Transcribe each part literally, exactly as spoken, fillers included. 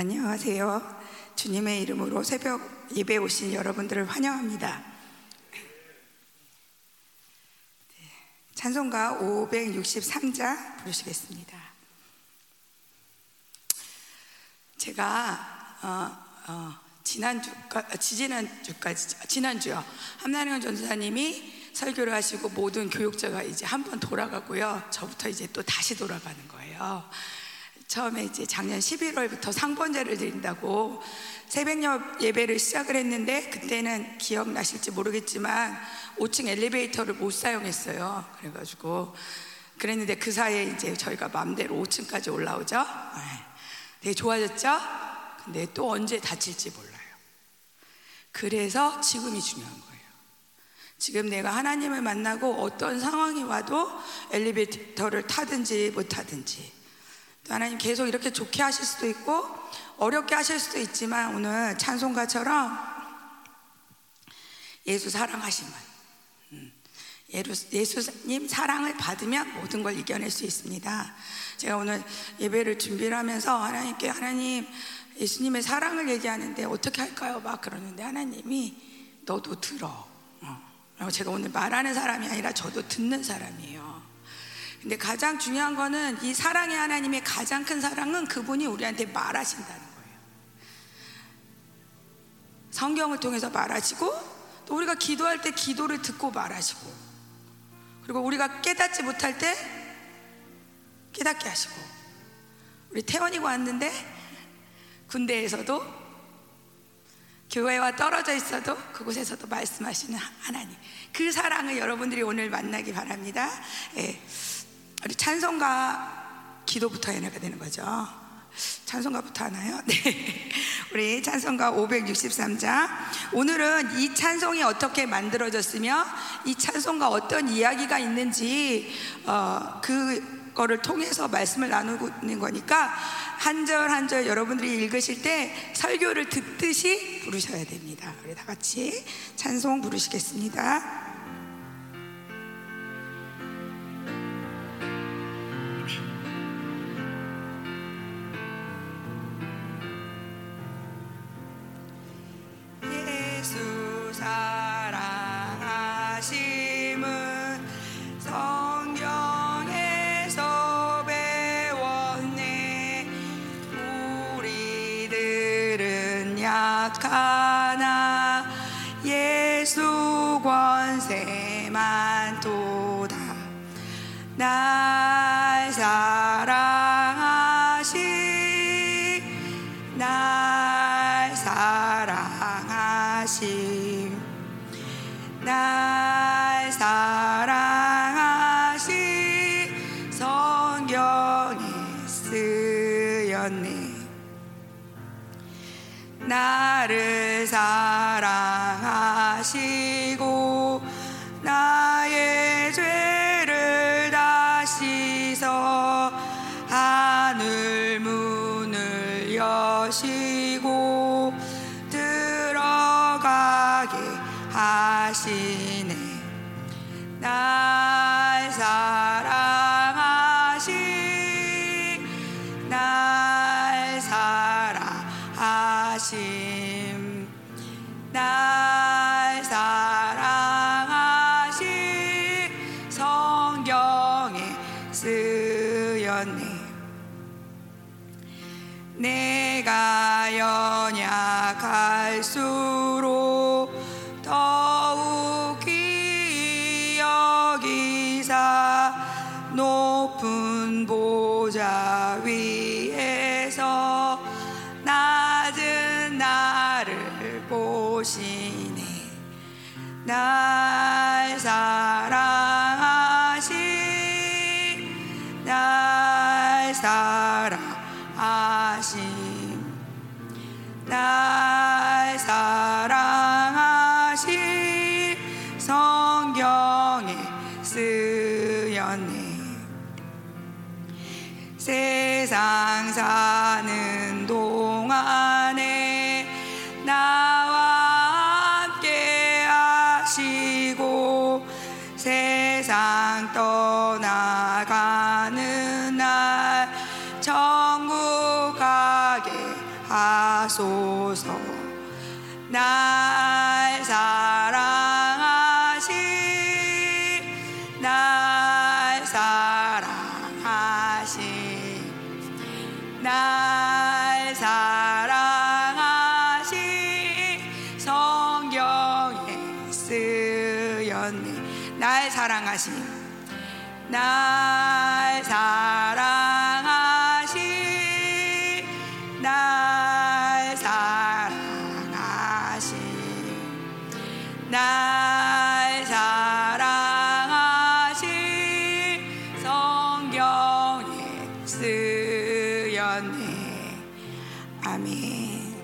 안녕하세요. 주님의 이름으로 새벽 예배 오신 여러분들을 환영합니다. 찬송가 오백육십삼 장 부르시겠습니다. 제가 어, 어, 지난주까, 지지난주까지 지난주요 함나은 전도사님이 설교를 하시고 모든 교육자가 이제 한번 돌아가고요, 저부터 이제 또 다시 돌아가는 거예요. 처음에 이제 작년 십일월부터 상번제를 드린다고 새벽 예배를 시작을 했는데, 그때는 기억나실지 모르겠지만 오 층 엘리베이터를 못 사용했어요. 그래가지고 그랬는데 그 사이에 이제 저희가 마음대로 오 층까지 올라오죠. 되게 좋아졌죠. 근데 또 언제 다칠지 몰라요. 그래서 지금이 중요한 거예요. 지금 내가 하나님을 만나고 어떤 상황이 와도 엘리베이터를 타든지 못 타든지, 또 하나님 계속 이렇게 좋게 하실 수도 있고 어렵게 하실 수도 있지만, 오늘 찬송가처럼 예수 사랑하시면, 예수님 사랑을 받으면 모든 걸 이겨낼 수 있습니다. 제가 오늘 예배를 준비를 하면서 하나님께, 하나님 예수님의 사랑을 얘기하는데 어떻게 할까요? 막 그러는데 하나님이 너도 들어. 제가 오늘 말하는 사람이 아니라 저도 듣는 사람이에요. 근데 가장 중요한 거는, 이 사랑의 하나님의 가장 큰 사랑은 그분이 우리한테 말하신다는 거예요. 성경을 통해서 말하시고, 또 우리가 기도할 때 기도를 듣고 말하시고, 그리고 우리가 깨닫지 못할 때 깨닫게 하시고. 우리 태원이가 왔는데 군대에서도, 교회와 떨어져 있어도 그곳에서도 말씀하시는 하나님, 그 사랑을 여러분들이 오늘 만나기 바랍니다. 예. 우리 찬송가 기도부터 해나가 되는 거죠. 찬송가부터 하나요? 네. 우리 찬송가 오백육십삼 장. 오늘은 이 찬송이 어떻게 만들어졌으며 이 찬송가 어떤 이야기가 있는지 어, 그거를 통해서 말씀을 나누는 거니까, 한 절 한 절 여러분들이 읽으실 때 설교를 듣듯이 부르셔야 됩니다. 우리 다 같이 찬송 부르시겠습니다. 나를 사랑하시고 나의 죄를 다 씻어 하늘 문을 여시고 들어가게 하시네. 날 사랑하시 날 사랑하시 날 사랑하시 성경에 쓰였네. 내가 연약할수록 더욱 귀히 여기사 높은 보좌 위에서 낮은 나를 보시 날 사랑하심 날 사랑하심 날 사랑하심 성경에 쓰였네. 세상 사는 동안에 나와 세상 떠나가는 날 천국 가게 하소서. 날 사랑하시 날 사랑하시 날 사랑하시 성경에 쓰였네. 날 사랑하시 날 사랑하시 날 사랑하시 날 사랑하시 성경에 쓰였네. 아멘.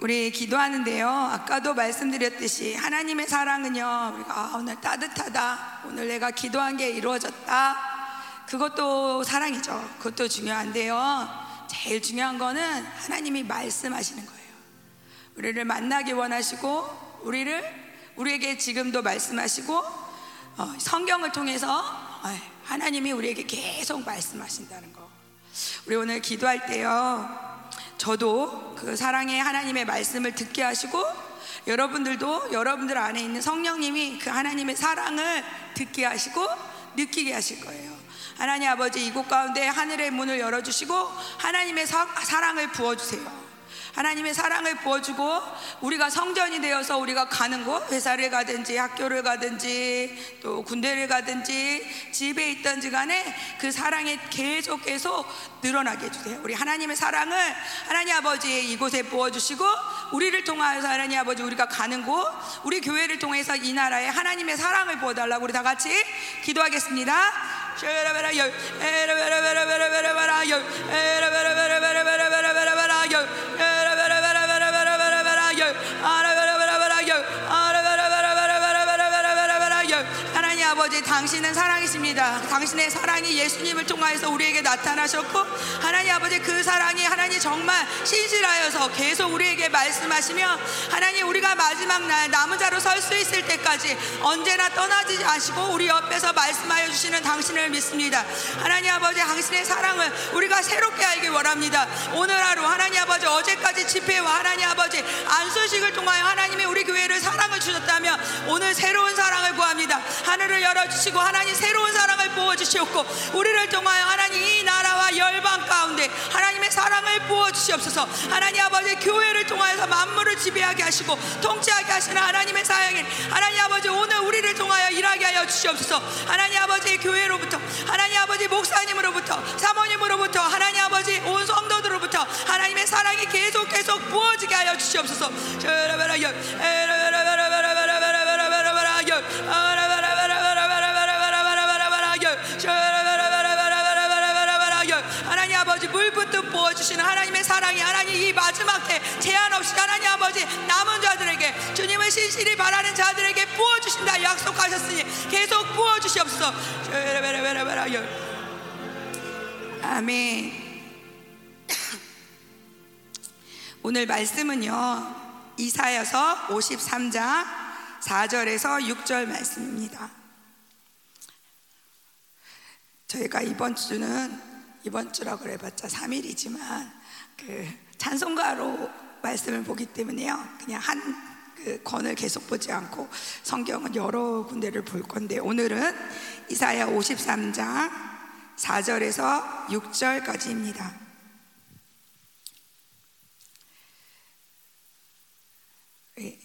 우리 기도하는데요, 아까도 말씀드렸듯이 하나님의 사랑은요, 우리가 오늘 따뜻하다, 오늘 내가 기도한 게 이루어졌다, 그것도 사랑이죠. 그것도 중요한데요, 제일 중요한 거는 하나님이 말씀하시는 거예요. 우리를 만나기 원하시고 우리를 우리에게 지금도 말씀하시고 성경을 통해서 하나님이 우리에게 계속 말씀하신다는 거. 우리 오늘 기도할 때요, 저도 그 사랑의 하나님의 말씀을 듣게 하시고 여러분들도 여러분들 안에 있는 성령님이 그 하나님의 사랑을 듣게 하시고 느끼게 하실 거예요. 하나님 아버지, 이곳 가운데 하늘의 문을 열어주시고 하나님의 사, 사랑을 부어주세요. 하나님의 사랑을 부어주고 우리가 성전이 되어서 우리가 가는 곳, 회사를 가든지 학교를 가든지 또 군대를 가든지 집에 있든지 간에 그 사랑이 계속 계속 늘어나게 해주세요. 우리 하나님의 사랑을 하나님 아버지 이곳에 부어주시고 우리를 통하여서 하나님 아버지 우리가 가는 곳, 우리 교회를 통해서 이 나라에 하나님의 사랑을 부어달라고 우리 다 같이 기도하겠습니다. 하나님 아버지, 당신은 사랑이십니다. 당신의 사랑이 예수님을 통해서 우리에게 나타나셨고 하나님 아버지 그 사랑이 하나님 정말 신실하여서 계속 우리에게 말씀하시며 하나님 우리가 마지막 날 남은 자로 설 수 있을 때까지 언제나 떠나지 마시고 우리 옆에서 말씀하여 주시는 당신을 믿습니다. 하나님 아버지, 당신의 사랑을 우리가 새롭게 알기 원합니다. 오늘 하루 하나님 아버지, 어제까지 집회와 하나님 아버지 안수식을 통하여 하나님이 우리 교회를 사랑을 주셨다며 오늘 새로운 사랑을 구합니다. 하늘을 열어주시고 하나님 새로운 사랑을 부어주시옵고 우리를 통하여 하나님 이 나라와 열방 가운데 하나님의 사랑을 부어주시옵소서. 하나님 아버지 교회를 통하여서 만물을 지배하게 하시고 통치하게 하시는 하나님의 사랑인 하나님 아버지 오늘 우리를 통하여 일하게 하여 주시옵소서. 하나님 아버지 교회로부터 하나님 아버지 목사님으로부터 사모님으로부터 하나님 아버지 온 성도들로부터 하나님의 사랑이 계속 계속 부어지게 하여 주시옵소서. 하나님 아버지 물붓듯 부어주시는 하나님의 사랑이 하나님 이 마지막 때 제한 없이 하나님 아버지 남은 자들에게 주님을 신실히 바라는 자들에게 부어주신다 약속하셨으니 계속 부어주시옵소서. 아멘. 오늘 말씀은요, 이사야서 오십삼 장 사 절에서 육 절 말씀입니다. 저희가 이번 주는 이번 주라고 해봤자 삼 일이지만 그 찬송가로 말씀을 보기 때문에요, 그냥 한 그 권을 계속 보지 않고 성경은 여러 군데를 볼 건데 오늘은 이사야 오십삼 장 사 절에서 육 절까지입니다. 네.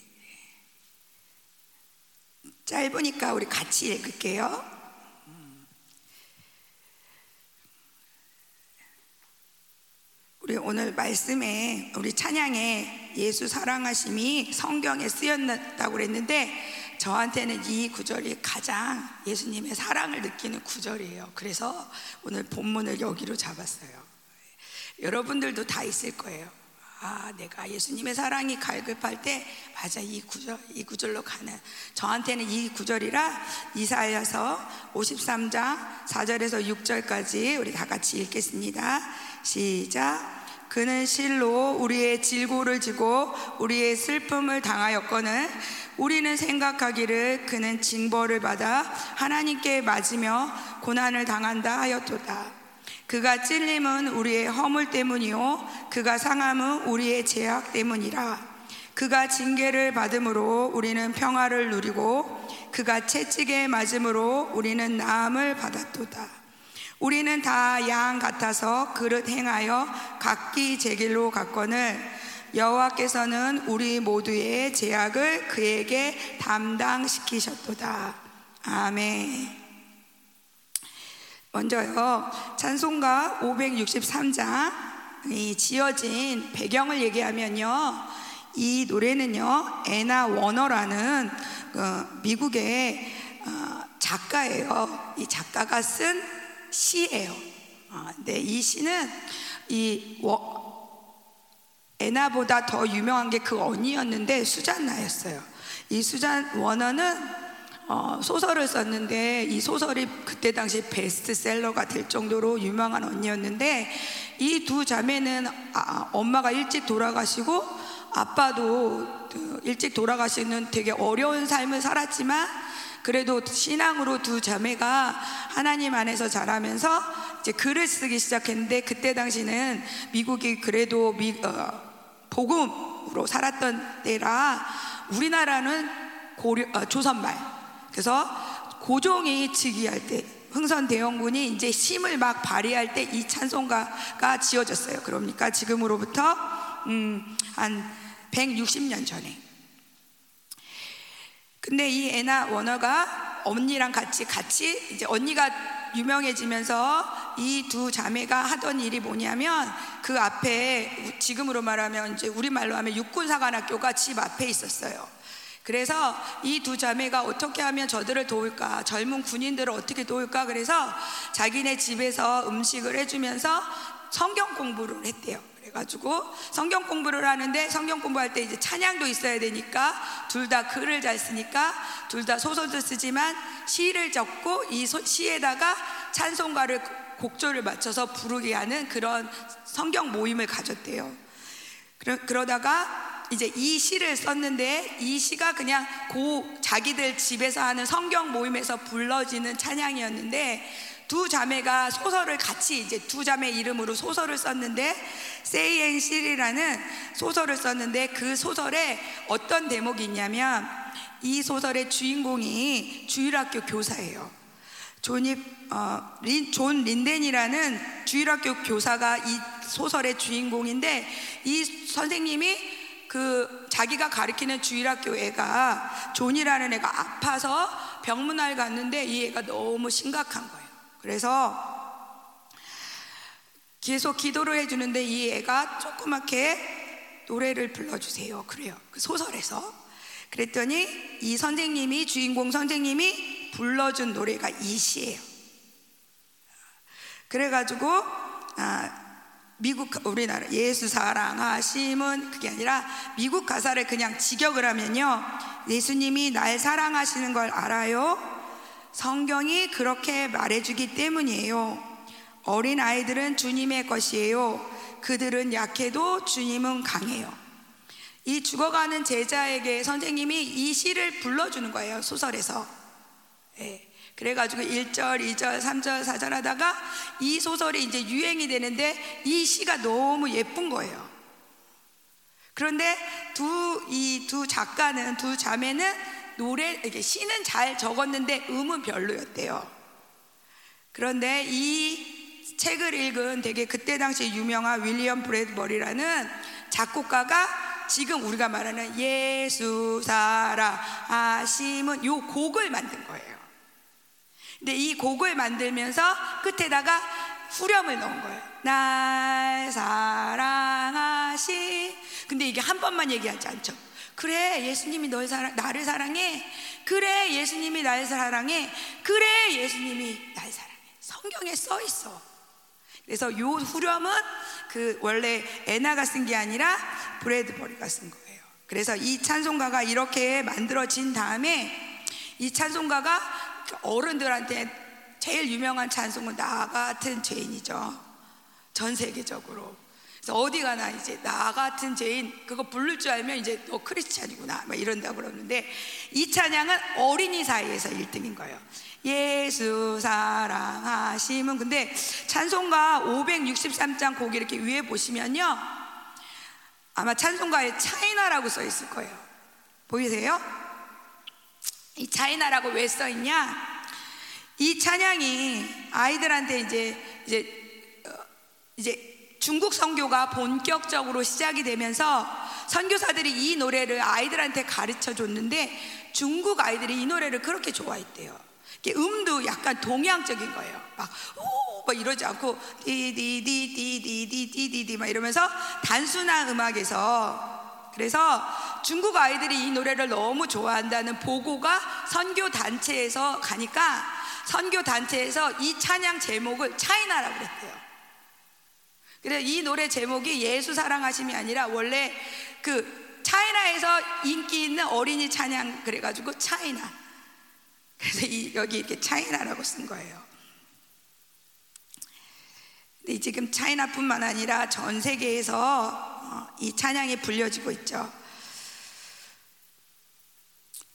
짧으니까 우리 같이 읽을게요. 우리 오늘 말씀에 우리 찬양에 예수 사랑하심이 성경에 쓰였다고 그랬는데 저한테는 이 구절이 가장 예수님의 사랑을 느끼는 구절이에요. 그래서 오늘 본문을 여기로 잡았어요. 여러분들도 다 있을 거예요. 아, 내가 예수님의 사랑이 갈급할 때 맞아 이 구절, 이 구절로 가는. 저한테는 이 구절이라 이사야서 오십삼 장 사 절에서 육 절까지 우리 다 같이 읽겠습니다. 시작. 그는 실로 우리의 질고를 지고 우리의 슬픔을 당하였거늘 우리는 생각하기를 그는 징벌을 받아 하나님께 맞으며 고난을 당한다 하였도다. 그가 찔림은 우리의 허물 때문이요 그가 상함은 우리의 죄악 때문이라. 그가 징계를 받음으로 우리는 평화를 누리고 그가 채찍에 맞음으로 우리는 나음을 받았도다. 우리는 다 양 같아서 그릇 행하여 각기 제 길로 갔거늘 여호와께서는 우리 모두의 죄악을 그에게 담당시키셨도다. 아멘. 먼저요, 찬송가 오백육십삼 장 이 지어진 배경을 얘기하면요, 이 노래는요 애나 워너라는 그 미국의 작가예요. 이 작가가 쓴 시예요. 근데 이 시는 이 애나보다 더 유명한 게 그 언니였는데 수잔나였어요. 이 수잔 워너는 어, 소설을 썼는데 이 소설이 그때 당시 베스트셀러가 될 정도로 유명한 언니였는데, 이 두 자매는 아, 엄마가 일찍 돌아가시고 아빠도 일찍 돌아가시는 되게 어려운 삶을 살았지만, 그래도 신앙으로 두 자매가 하나님 안에서 자라면서 이제 글을 쓰기 시작했는데, 그때 당시는 미국이 그래도 미, 어, 복음으로 살았던 때라 우리나라는 고려, 어, 조선말, 그래서 고종이 즉위할 때 흥선대원군이 이제 힘을 막 발휘할 때 이 찬송가가 지어졌어요. 그러니까 지금으로부터 음, 한 백육십 년 전에. 근데 이 애나 워너가 언니랑 같이 같이 이제 언니가 유명해지면서 이 두 자매가 하던 일이 뭐냐면, 그 앞에 지금으로 말하면 이제 우리말로 하면 육군사관학교가 집 앞에 있었어요. 그래서 이 두 자매가 어떻게 하면 저들을 도울까, 젊은 군인들을 어떻게 도울까, 그래서 자기네 집에서 음식을 해주면서 성경 공부를 했대요. 그래가지고 성경 공부를 하는데, 성경 공부할 때 이제 찬양도 있어야 되니까, 둘 다 글을 잘 쓰니까 둘 다 소설도 쓰지만 시를 적고 이 시에다가 찬송가를 곡조를 맞춰서 부르게 하는 그런 성경 모임을 가졌대요. 그러, 그러다가 이제 이 시를 썼는데, 이 시가 그냥 고 자기들 집에서 하는 성경 모임에서 불러지는 찬양이었는데, 두 자매가 소설을 같이 이제 두 자매 이름으로 소설을 썼는데, 세이 앤 실이라는 소설을 썼는데, 그 소설에 어떤 대목이 있냐면, 이 소설의 주인공이 주일학교 교사예요. 존이, 어, 린, 존 린덴이라는 주일학교 교사가 이 소설의 주인공인데, 이 선생님이 그 자기가 가르치는 주일학교 애가, 존이라는 애가 아파서 병문안을 갔는데 이 애가 너무 심각한 거예요. 그래서 계속 기도를 해주는데 이 애가 조그맣게 노래를 불러주세요, 그래요, 그 소설에서. 그랬더니 이 선생님이, 주인공 선생님이 불러준 노래가 이 시예요. 그래가지고 아, 미국, 우리나라 예수 사랑하심은 그게 아니라 미국 가사를 그냥 직역을 하면요, 예수님이 날 사랑하시는 걸 알아요. 성경이 그렇게 말해주기 때문이에요. 어린 아이들은 주님의 것이에요. 그들은 약해도 주님은 강해요. 이 죽어가는 제자에게 선생님이 이 시를 불러주는 거예요, 소설에서. 네. 그래가지고 일 절, 이 절, 삼 절, 사 절 하다가 이 소설이 이제 유행이 되는데, 이 시가 너무 예쁜 거예요. 그런데 두, 이 두 작가는, 두 자매는 노래, 이렇게 시는 잘 적었는데 음은 별로였대요. 그런데 이 책을 읽은 되게 그때 당시 유명한 윌리엄 브래드버리라는 작곡가가 지금 우리가 말하는 예수 사랑하심은 요 곡을 만든 거예요. 근데 이 곡을 만들면서 끝에다가 후렴을 넣은 거예요. 날 사랑하시. 근데 이게 한 번만 얘기하지 않죠. 그래 예수님이 널 사랑, 나를 사랑해. 그래 예수님이 날 사랑해. 그래 예수님이 날 사랑해. 성경에 써 있어. 그래서 이 후렴은 그 원래 애나가 쓴 게 아니라 브래드버리가 쓴 거예요. 그래서 이 찬송가가 이렇게 만들어진 다음에, 이 찬송가가 어른들한테 제일 유명한 찬송은 나 같은 죄인이죠, 전 세계적으로. 그래서 어디 가나 이제 나 같은 죄인 그거 부를 줄 알면 이제 너 크리스찬이구나 막 이런다고 그러는데, 이 찬양은 어린이 사이에서 일 등인 거예요. 예수 사랑하심은. 근데 찬송가 오백육십삼 장 거기 이렇게 위에 보시면요, 아마 찬송가에 차이나라고 써 있을 거예요. 보이세요? 이 차이나라고 왜 써 있냐? 이 찬양이 아이들한테 이제 이제 이제 중국 선교가 본격적으로 시작이 되면서 선교사들이 이 노래를 아이들한테 가르쳐 줬는데, 중국 아이들이 이 노래를 그렇게 좋아했대요. 음도 약간 동양적인 거예요. 막 오 막 이러지 않고 디디디디디디디디 막 이러면서 단순한 음악에서, 그래서 중국 아이들이 이 노래를 너무 좋아한다는 보고가 선교 단체에서 가니까 선교 단체에서 이 찬양 제목을 차이나라고 그랬대요. 그래서 이 노래 제목이 예수 사랑하심이 아니라 원래 그 차이나에서 인기 있는 어린이 찬양 그래가지고 차이나. 그래서 이, 여기 이렇게 차이나라고 쓴 거예요. 근데 지금 차이나뿐만 아니라 전 세계에서 이 찬양이 불려지고 있죠.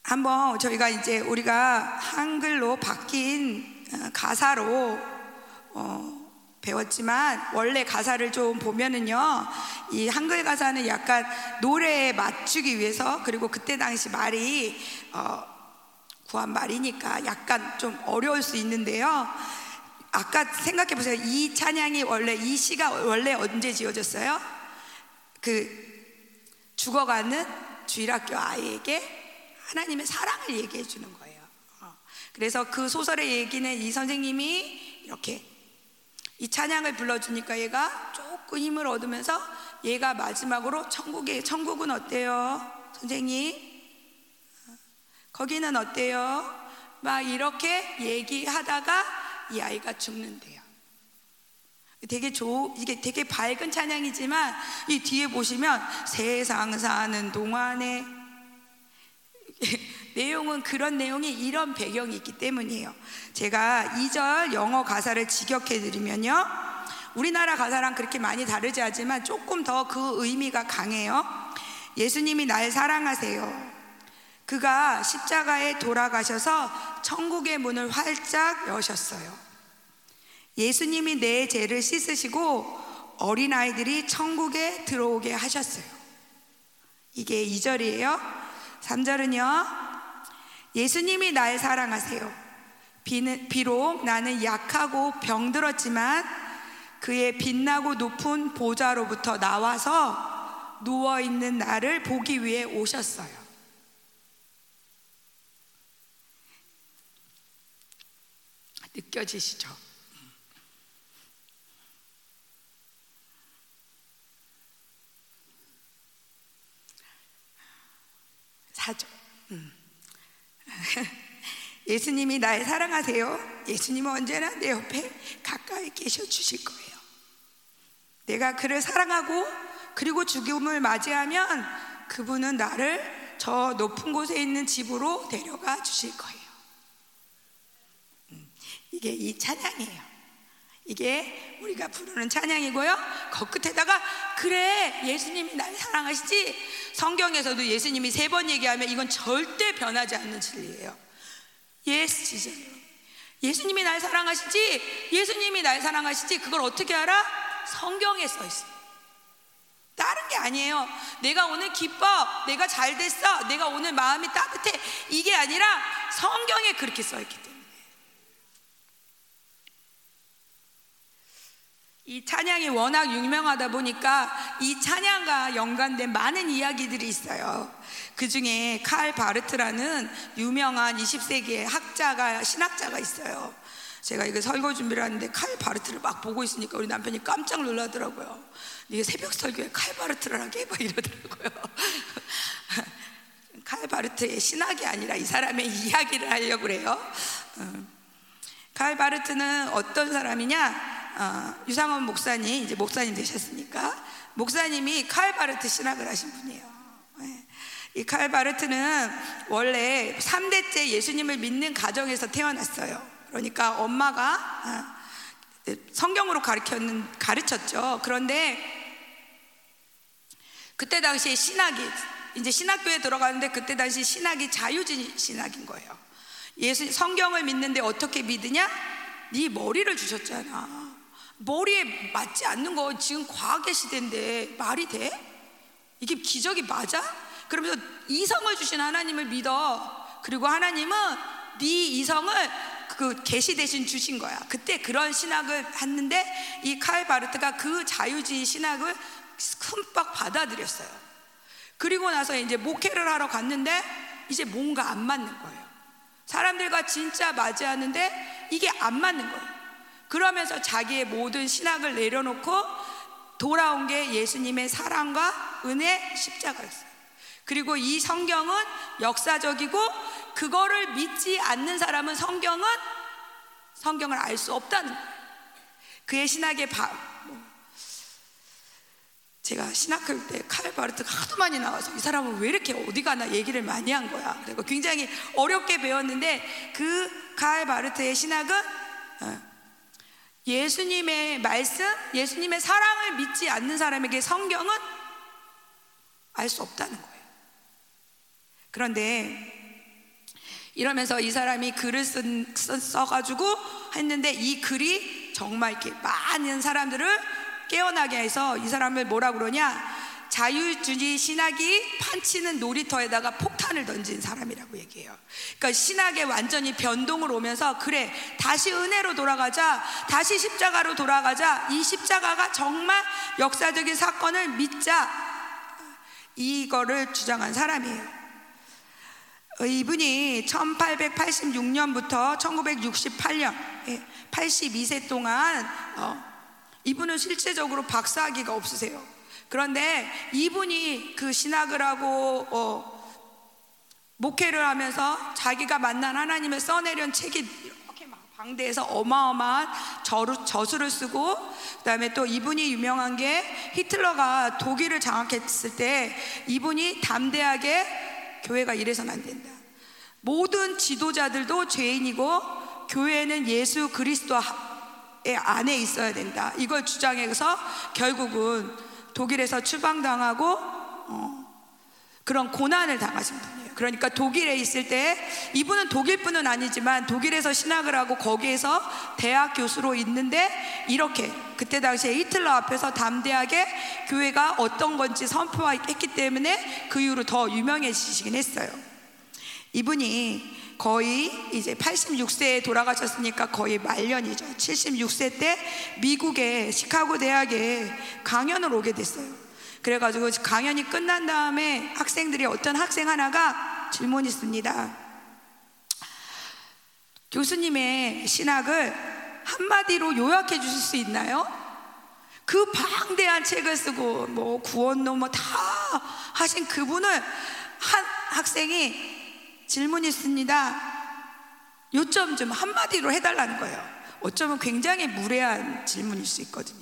한번 저희가 이제 우리가 한글로 바뀐 가사로 어, 배웠지만, 원래 가사를 좀 보면은요, 이 한글 가사는 약간 노래에 맞추기 위해서, 그리고 그때 당시 말이 어, 구한 말이니까 약간 좀 어려울 수 있는데요, 아까 생각해 보세요. 이 찬양이 원래, 이 시가 원래 언제 지어졌어요? 그 죽어가는 주일학교 아이에게 하나님의 사랑을 얘기해 주는 거예요. 어. 그래서 그 소설의 얘기는 이 선생님이 이렇게 이 찬양을 불러주니까 얘가 조금 힘을 얻으면서 얘가 마지막으로 천국에, 천국은 어때요? 선생님? 거기는 어때요? 막 이렇게 얘기하다가 이 아이가 죽는데요. 되게 좋, 이게 되게 밝은 찬양이지만 이 뒤에 보시면 세상 사는 동안에 내용은 그런 내용이, 이런 배경이 있기 때문이에요. 제가 이 절 영어 가사를 직역해드리면요, 우리나라 가사랑 그렇게 많이 다르지 않지만 조금 더 그 의미가 강해요. 예수님이 날 사랑하세요. 그가 십자가에 돌아가셔서 천국의 문을 활짝 여셨어요. 예수님이 내 죄를 씻으시고 어린아이들이 천국에 들어오게 하셨어요. 이게 이 절이에요. 삼 절은요, 예수님이 날 사랑하세요. 비록 나는 약하고 병들었지만 그의 빛나고 높은 보좌로부터 나와서 누워있는 나를 보기 위해 오셨어요. 느껴지시죠? 사죠. 음. 예수님이 나를 사랑하세요. 예수님은 언제나 내 옆에 가까이 계셔 주실 거예요. 내가 그를 사랑하고 그리고 죽음을 맞이하면 그분은 나를 저 높은 곳에 있는 집으로 데려가 주실 거예요. 이게 이 찬양이에요. 이게 우리가 부르는 찬양이고요, 그 끝에다가 그래 예수님이 날 사랑하시지. 성경에서도 예수님이 세 번 얘기하면 이건 절대 변하지 않는 진리예요. 예수 지절. 예수님이 날 사랑하시지. 예수님이 날 사랑하시지. 그걸 어떻게 알아? 성경에 써 있어. 다른 게 아니에요. 내가 오늘 기뻐, 내가 잘 됐어, 내가 오늘 마음이 따뜻해, 이게 아니라 성경에 그렇게 써 있기 때문에. 이 찬양이 워낙 유명하다 보니까 이 찬양과 연관된 많은 이야기들이 있어요. 그 중에 칼 바르트라는 유명한 이십 세기의 학자가, 신학자가 있어요. 제가 이거 설교 준비를 하는데 칼 바르트를 막 보고 있으니까 우리 남편이 깜짝 놀라더라고요. 이게 새벽 설교에 칼 바르트를 하게? 막 이러더라고요. 칼 바르트의 신학이 아니라 이 사람의 이야기를 하려고 그래요. 칼 바르트는 어떤 사람이냐? 어, 유상원 목사님, 이제 목사님 되셨으니까 목사님이 칼 바르트 신학을 하신 분이에요. 이 칼 바르트는 원래 삼 대째 예수님을 믿는 가정에서 태어났어요. 그러니까 엄마가 성경으로 가르쳤는, 가르쳤죠. 그런데 그때 당시에 신학이 이제 신학교에 들어가는데 그때 당시 신학이 자유주의 신학인 거예요. 예수 성경을 믿는데 어떻게 믿느냐? 네 머리를 주셨잖아. 머리에 맞지 않는 거 지금 과학의 시대인데 말이 돼? 이게 기적이 맞아? 그러면서 이성을 주신 하나님을 믿어. 그리고 하나님은 네 이성을 그 계시 대신 주신 거야. 그때 그런 신학을 했는데 이 칼 바르트가 그 자유주의 신학을 흠뻑 받아들였어요. 그리고 나서 이제 목회를 하러 갔는데 이제 뭔가 안 맞는 거예요. 사람들과 진짜 맞이하는데 이게 안 맞는 거예요. 그러면서 자기의 모든 신학을 내려놓고 돌아온 게 예수님의 사랑과 은혜, 십자가였어요. 그리고 이 성경은 역사적이고 그거를 믿지 않는 사람은 성경은 성경을 알 수 없다는 거예요. 그의 신학의 바, 뭐 제가 신학할 때 칼 바르트가 하도 많이 나와서 이 사람은 왜 이렇게 어디 가나 얘기를 많이 한 거야. 그리고 굉장히 어렵게 배웠는데 그 칼 바르트의 신학은 예수님의 말씀, 예수님의 사랑을 믿지 않는 사람에게 성경은 알 수 없다는 거예요. 그런데 이러면서 이 사람이 글을 쓴, 써가지고 했는데 이 글이 정말 이렇게 많은 사람들을 깨어나게 해서 이 사람을 뭐라 그러냐, 자유주의 신학이 판치는 놀이터에다가 폭탄을 던진 사람이라고 얘기해요. 그러니까 신학에 완전히 변동을 오면서 그래 다시 은혜로 돌아가자, 다시 십자가로 돌아가자, 이 십자가가 정말 역사적인 사건을 믿자, 이거를 주장한 사람이에요. 이분이 천팔백팔십육 년부터 천구백육십팔 년 팔십이 세 동안 어, 이분은 실제적으로 박사학위가 없으세요. 그런데 이분이 그 신학을 하고 어, 목회를 하면서 자기가 만난 하나님을 써내려온 책이 이렇게 막 방대해서 어마어마한 저루, 저술을 쓰고, 그 다음에 또 이분이 유명한 게 히틀러가 독일을 장악했을 때 이분이 담대하게 교회가 이래서는 안 된다, 모든 지도자들도 죄인이고 교회는 예수 그리스도의 안에 있어야 된다, 이걸 주장해서 결국은 독일에서 추방당하고 어, 그런 고난을 당하신 분이에요. 그러니까 독일에 있을 때 이분은 독일뿐은 아니지만 독일에서 신학을 하고 거기에서 대학 교수로 있는데 이렇게 그때 당시에 히틀러 앞에서 담대하게 교회가 어떤 건지 선포했기 때문에 그 이후로 더 유명해지시긴 했어요. 이분이 거의 이제 팔십육 세에 돌아가셨으니까 거의 말년이죠. 칠십육 세 때 미국의 시카고 대학에 강연을 오게 됐어요. 그래가지고 강연이 끝난 다음에 학생들이 어떤 학생 하나가 질문이 있습니다. 교수님의 신학을 한마디로 요약해 주실 수 있나요? 그 방대한 책을 쓰고 뭐 구원론 뭐 다 하신 그분을 한 학생이 질문이 있습니다. 요점 좀 한마디로 해달라는 거예요. 어쩌면 굉장히 무례한 질문일 수 있거든요.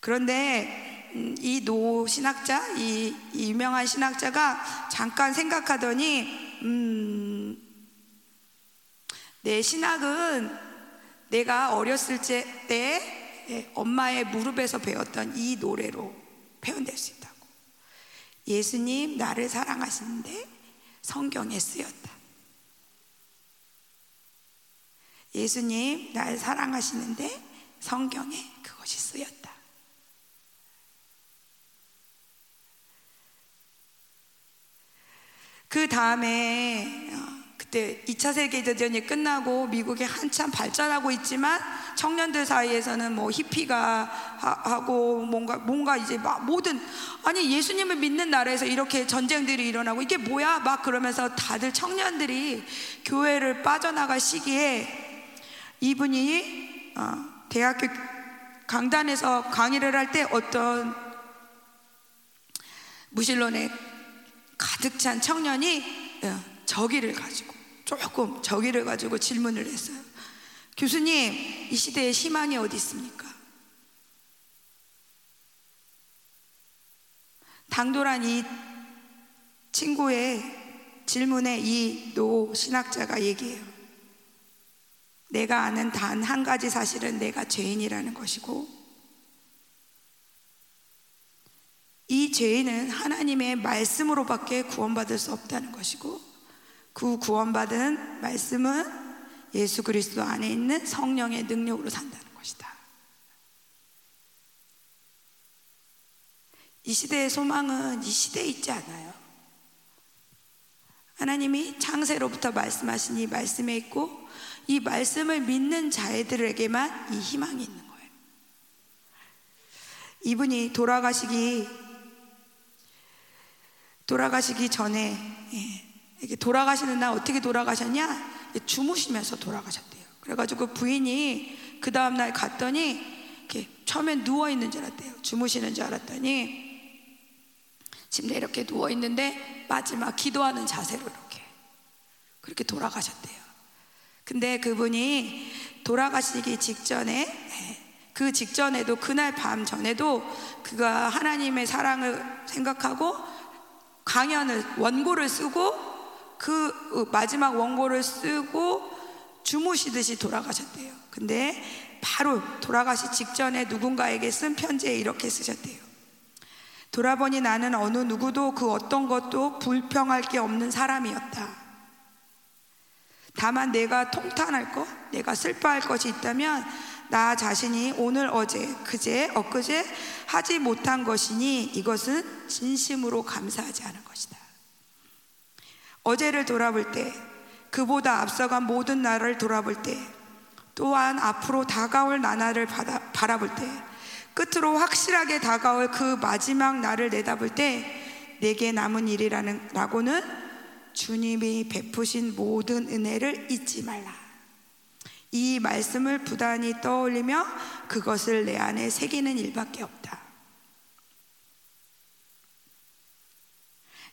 그런데 이 노 신학자, 이, 이 유명한 신학자가 잠깐 생각하더니 음... 내 신학은 내가 어렸을 때 엄마의 무릎에서 배웠던 이 노래로 표현될 수 있다고. 예수님 나를 사랑하시는데 성경에 쓰였다. 예수님 나를 사랑하시는데 성경에 그것이 쓰였다. 그 다음에 그때 이 차 세계대전이 끝나고 미국이 한참 발전하고 있지만 청년들 사이에서는 뭐 히피가 하고 뭔가 뭔가 이제 막 모든, 아니 예수님을 믿는 나라에서 이렇게 전쟁들이 일어나고 이게 뭐야 막 그러면서 다들 청년들이 교회를 빠져나갈 시기에 이분이 대학교 강단에서 강의를 할 때 어떤 무신론에 가득 찬 청년이 저기를 가지고 조금 저기를 가지고 질문을 했어요. 교수님, 이 시대에 희망이 어디 있습니까? 당돌한 이 친구의 질문에 이 노 신학자가 얘기해요. 내가 아는 단 한 가지 사실은 내가 죄인이라는 것이고 이 죄인은 하나님의 말씀으로밖에 구원받을 수 없다는 것이고, 그 구원받은 말씀은 예수 그리스도 안에 있는 성령의 능력으로 산다는 것이다. 이 시대의 소망은 이 시대에 있지 않아요. 하나님이 창세로부터 말씀하신 이 말씀에 있고, 이 말씀을 믿는 자들에게만 이 희망이 있는 거예요. 이분이 돌아가시기 돌아가시기 전에, 이렇게 돌아가시는 날 어떻게 돌아가셨냐? 주무시면서 돌아가셨대요. 그래가지고 부인이 그 다음날 갔더니, 이렇게 처음엔 누워있는 줄 알았대요. 주무시는 줄 알았더니 침대에 이렇게 누워있는데 마지막 기도하는 자세로 이렇게 그렇게 돌아가셨대요. 근데 그분이 돌아가시기 직전에, 그 직전에도, 그날 밤 전에도 그가 하나님의 사랑을 생각하고 강연을, 원고를 쓰고, 그 마지막 원고를 쓰고 주무시듯이 돌아가셨대요. 근데 바로 돌아가시 직전에 누군가에게 쓴 편지에 이렇게 쓰셨대요. 돌아보니 나는 어느 누구도 그 어떤 것도 불평할 게 없는 사람이었다. 다만 내가 통탄할 것, 내가 슬퍼할 것이 있다면 나 자신이 오늘, 어제, 그제, 엊그제 하지 못한 것이니 이것은 진심으로 감사하지 않은 것이다. 어제를 돌아볼 때, 그보다 앞서간 모든 날을 돌아볼 때, 또한 앞으로 다가올 나날을 받아, 바라볼 때, 끝으로 확실하게 다가올 그 마지막 날을 내다볼 때, 내게 남은 일이라는 라고는 주님이 베푸신 모든 은혜를 잊지 말라. 이 말씀을 부단히 떠올리며 그것을 내 안에 새기는 일밖에 없다.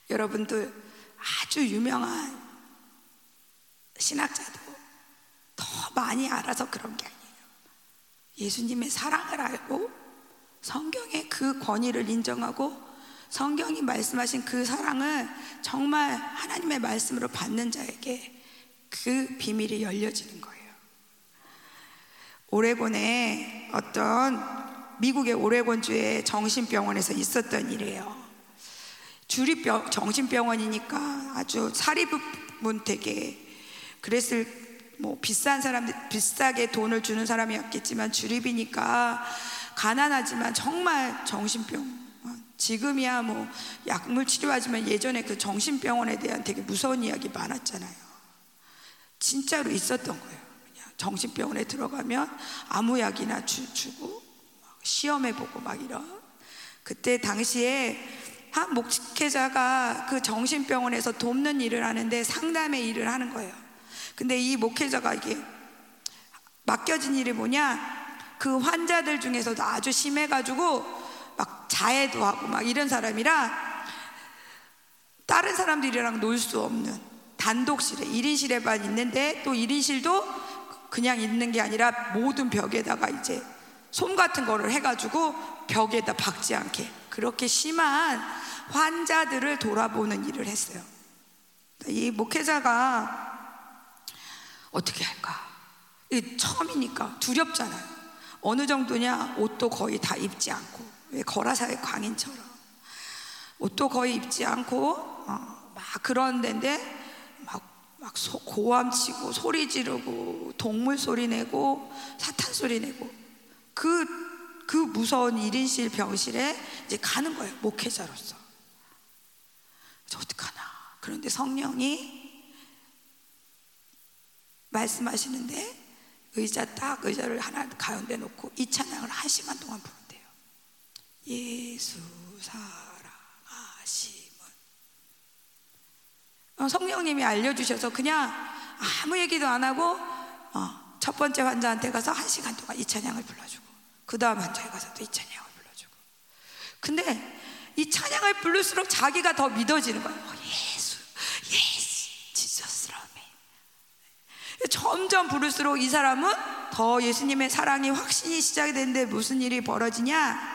여러분들, 아주 유명한 신학자도 더 많이 알아서 그런 게 아니에요. 예수님의 사랑을 알고, 성경의 그 권위를 인정하고, 성경이 말씀하신 그 사랑을 정말 하나님의 말씀으로 받는 자에게 그 비밀이 열려지는 거예요. 오레곤에, 어떤 미국의 오레곤주의 정신병원에서 있었던 일이에요. 주립병, 정신병원이니까 아주 사립은 되게 그랬을, 뭐 비싼 사람들, 비싸게 돈을 주는 사람이었겠지만, 주립이니까 가난하지만 정말 정신병, 지금이야 뭐 약물 치료하지만 예전에 그 정신병원에 대한 되게 무서운 이야기 많았잖아요. 진짜로 있었던 거예요. 그냥 정신병원에 들어가면 아무 약이나 주, 주고 막 시험해보고 막 이런. 그때 당시에 한 목회자가 그 정신병원에서 돕는 일을 하는데 상담의 일을 하는 거예요. 근데 이 목회자가 이게 맡겨진 일이 뭐냐, 그 환자들 중에서도 아주 심해가지고 막 자해도 하고 막 이런 사람이라 다른 사람들이랑 놀 수 없는 단독실에 일 인실에만 있는데, 또 일 인실도 그냥 있는 게 아니라 모든 벽에다가 이제 솜 같은 거를 해가지고 벽에다 박지 않게, 그렇게 심한 환자들을 돌아보는 일을 했어요. 이 목회자가 어떻게 할까? 이게 처음이니까 두렵잖아요. 어느 정도냐? 옷도 거의 다 입지 않고, 왜 거라사의 광인처럼 옷도 거의 입지 않고 어, 막 그런 데인데 막 막 고함치고 소리 지르고 동물 소리 내고 사탄 소리 내고, 그 그 무서운 일 인실 병실에 이제 가는 거예요, 목회자로서. 그래서 어떡하나. 그런데 성령이 말씀하시는데, 의자 딱 의자를 하나 가운데 놓고 이 찬양을 한 시간 동안 부른대요. 예수 사랑하심은. 어, 성령님이 알려주셔서 그냥 아무 얘기도 안 하고 어, 첫 번째 환자한테 가서 한 시간 동안 이 찬양을 불러주고, 그 다음 환자에 가서 또 이 찬양을 불러주고. 근데 이 찬양을 부를수록 자기가 더 믿어지는 거예요. 어, 예수, 예수, 지저스러움이. 점점 부를수록 이 사람은 더 예수님의 사랑이 확신이 시작이 되는데, 무슨 일이 벌어지냐?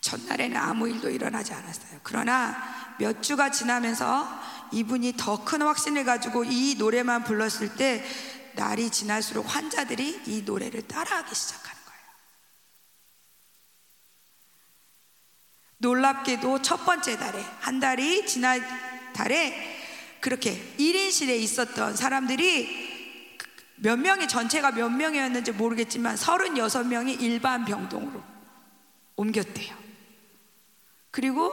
첫날에는 아무 일도 일어나지 않았어요. 그러나 몇 주가 지나면서 이분이 더 큰 확신을 가지고 이 노래만 불렀을 때, 날이 지날수록 환자들이 이 노래를 따라하기 시작하는 거예요. 놀랍게도 첫 번째 달에, 한 달이 지난 달에 그렇게 일인실에 있었던 사람들이 몇 명이, 전체가 몇 명이었는지 모르겠지만 서른여섯 명이 일반 병동으로 옮겼대요. 그리고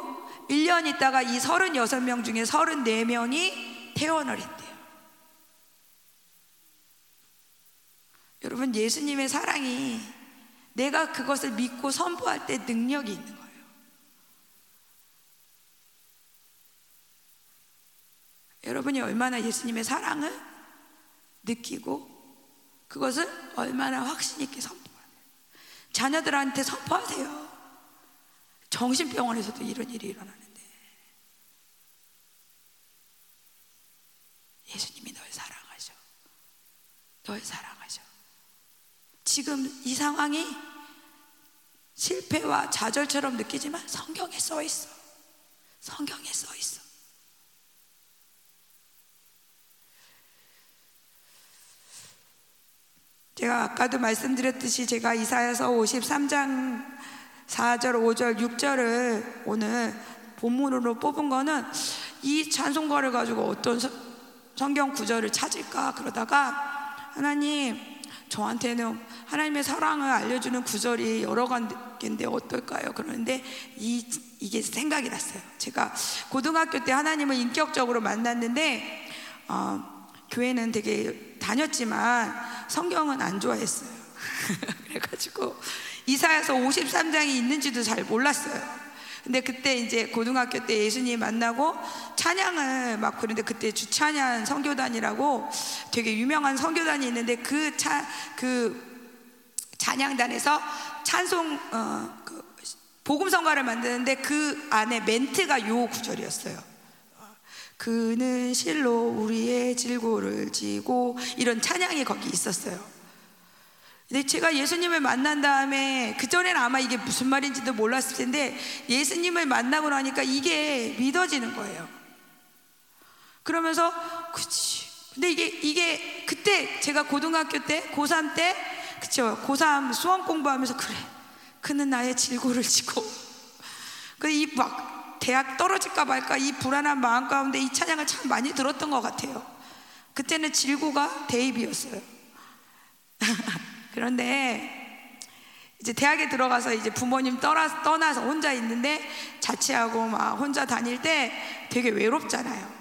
일 년 있다가 이 서른여섯 명 중에 서른네 명이 퇴원을 했대요. 여러분, 예수님의 사랑이 내가 그것을 믿고 선포할 때 능력이 있는 거예요. 여러분이 얼마나 예수님의 사랑을 느끼고 그것을 얼마나 확신 있게 선포하세요. 자녀들한테 선포하세요. 정신병원에서도 이런 일이 일어나는데 예수님이 널 사랑하셔. 널 사랑하셔. 지금 이 상황이 실패와 좌절처럼 느끼지만 성경에 써 있어. 성경에 써 있어. 제가 아까도 말씀드렸듯이 제가 이사야서 오십삼 장 사 절 오 절 육 절을 오늘 본문으로 뽑은 거는 이 찬송가를 가지고 어떤 성경 구절을 찾을까 그러다가, 하나님 저한테는 하나님의 사랑을 알려주는 구절이 여러 가지인데 어떨까요? 그러는데 이, 이게 생각이 났어요. 제가 고등학교 때 하나님을 인격적으로 만났는데 어, 교회는 되게 다녔지만 성경은 안 좋아했어요. 그래가지고 이사야서 오십삼 장이 있는지도 잘 몰랐어요. 근데 그때 이제 고등학교 때 예수님 만나고 찬양을 막, 그런데 그때 주찬양 선교단이라고 되게 유명한 선교단이 있는데 그 차, 그 찬양단에서 찬송 어, 그 복음성가를 만드는데 그 안에 멘트가 요 구절이었어요. 그는 실로 우리의 질고를 지고, 이런 찬양이 거기 있었어요. 근데 제가 예수님을 만난 다음에, 그전에는 아마 이게 무슨 말인지도 몰랐을 텐데 예수님을 만나고 나니까 이게 믿어지는 거예요. 그러면서 그치. 근데 이게 이게 그때 제가 고등학교 때 고삼 때 그쵸 고삼 수험 공부하면서 그래 그는 나의 질고를 지고, 그 이 막 대학 떨어질까 말까 이 불안한 마음 가운데 이 찬양을 참 많이 들었던 것 같아요. 그때는 질고가 대입이었어요. 그런데 이제 대학에 들어가서 이제 부모님 떠나, 떠나서 혼자 있는데 자취하고 막 혼자 다닐 때 되게 외롭잖아요.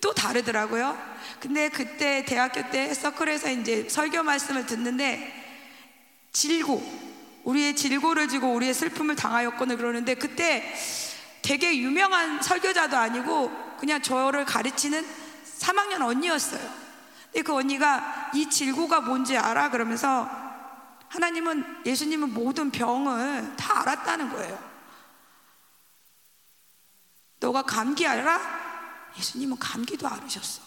또 다르더라고요. 근데 그때 대학교 때 서클에서 이제 설교 말씀을 듣는데 질고, 우리의 질고를 지고 우리의 슬픔을 당하였거늘, 그러는데 그때 되게 유명한 설교자도 아니고 그냥 저를 가르치는 삼 학년 언니였어요. 근데 그 언니가 이 질고가 뭔지 알아? 그러면서 하나님은, 예수님은 모든 병을 다 알았다는 거예요. 너가 감기 알아? 예수님은 감기도 알으셨어.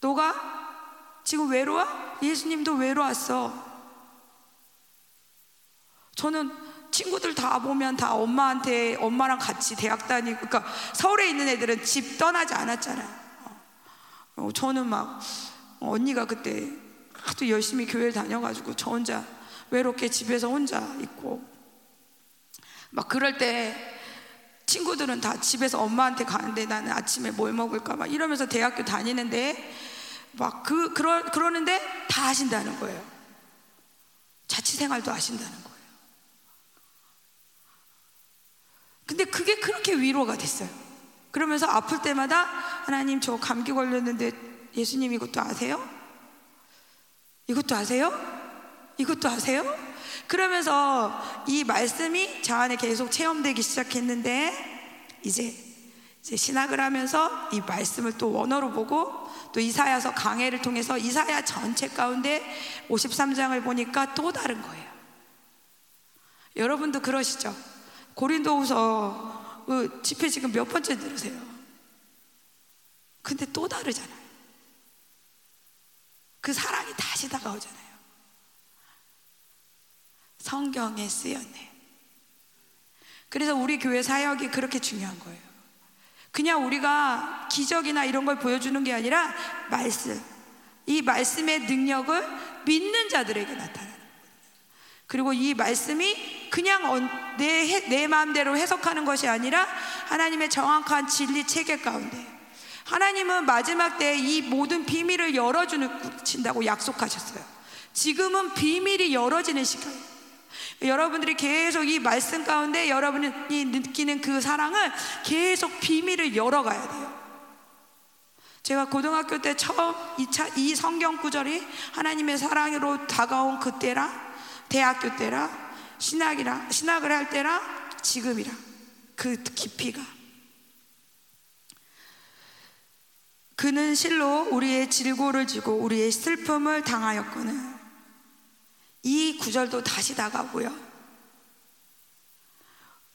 너가 지금 외로워? 예수님도 외로웠어. 저는 친구들 다 보면 다 엄마한테, 엄마랑 같이 대학 다니고, 그러니까 서울에 있는 애들은 집 떠나지 않았잖아요. 어, 저는 막 언니가 그때 하도 열심히 교회를 다녀가지고 저 혼자 외롭게 집에서 혼자 있고 막 그럴 때 친구들은 다 집에서 엄마한테 가는데 나는 아침에 뭘 먹을까 막 이러면서 대학교 다니는데 막 그 그러, 그러는데 다 아신다는 거예요. 자취생활도 아신다는 거예요. 근데 그게 그렇게 위로가 됐어요. 그러면서 아플 때마다 하나님 저 감기 걸렸는데 예수님 이것도 아세요? 이것도 아세요? 이것도 아세요? 그러면서 이 말씀이 저 안에 계속 체험되기 시작했는데 이제, 이제 신학을 하면서 이 말씀을 또 원어로 보고 또 이사야서 강해를 통해서 이사야 전체 가운데 오십삼 장을 보니까 또 다른 거예요. 여러분도 그러시죠? 고린도후서 그 집회 지금 몇 번째 들으세요? 근데 또 다르잖아요. 그 사랑이 다시 다가오잖아요. 성경에 쓰였네. 그래서 우리 교회 사역이 그렇게 중요한 거예요. 그냥 우리가 기적이나 이런 걸 보여주는 게 아니라 말씀, 이 말씀의 능력을 믿는 자들에게 나타나는 거예요. 그리고 이 말씀이 그냥 내, 내 마음대로 해석하는 것이 아니라 하나님의 정확한 진리 체계 가운데 하나님은 마지막 때에 이 모든 비밀을 열어주신다고 약속하셨어요. 지금은 비밀이 열어지는 시간이에요. 여러분들이 계속 이 말씀 가운데 여러분이 느끼는 그 사랑을 계속 비밀을 열어가야 돼요. 제가 고등학교 때 처음 이 차, 이 성경 구절이 하나님의 사랑으로 다가온 그때랑 대학교 때랑 신학이랑 신학을 할 때랑 지금이랑 그 깊이가, 그는 실로 우리의 질고를 지고 우리의 슬픔을 당하였거늘. 이 구절도 다시 다가오고요.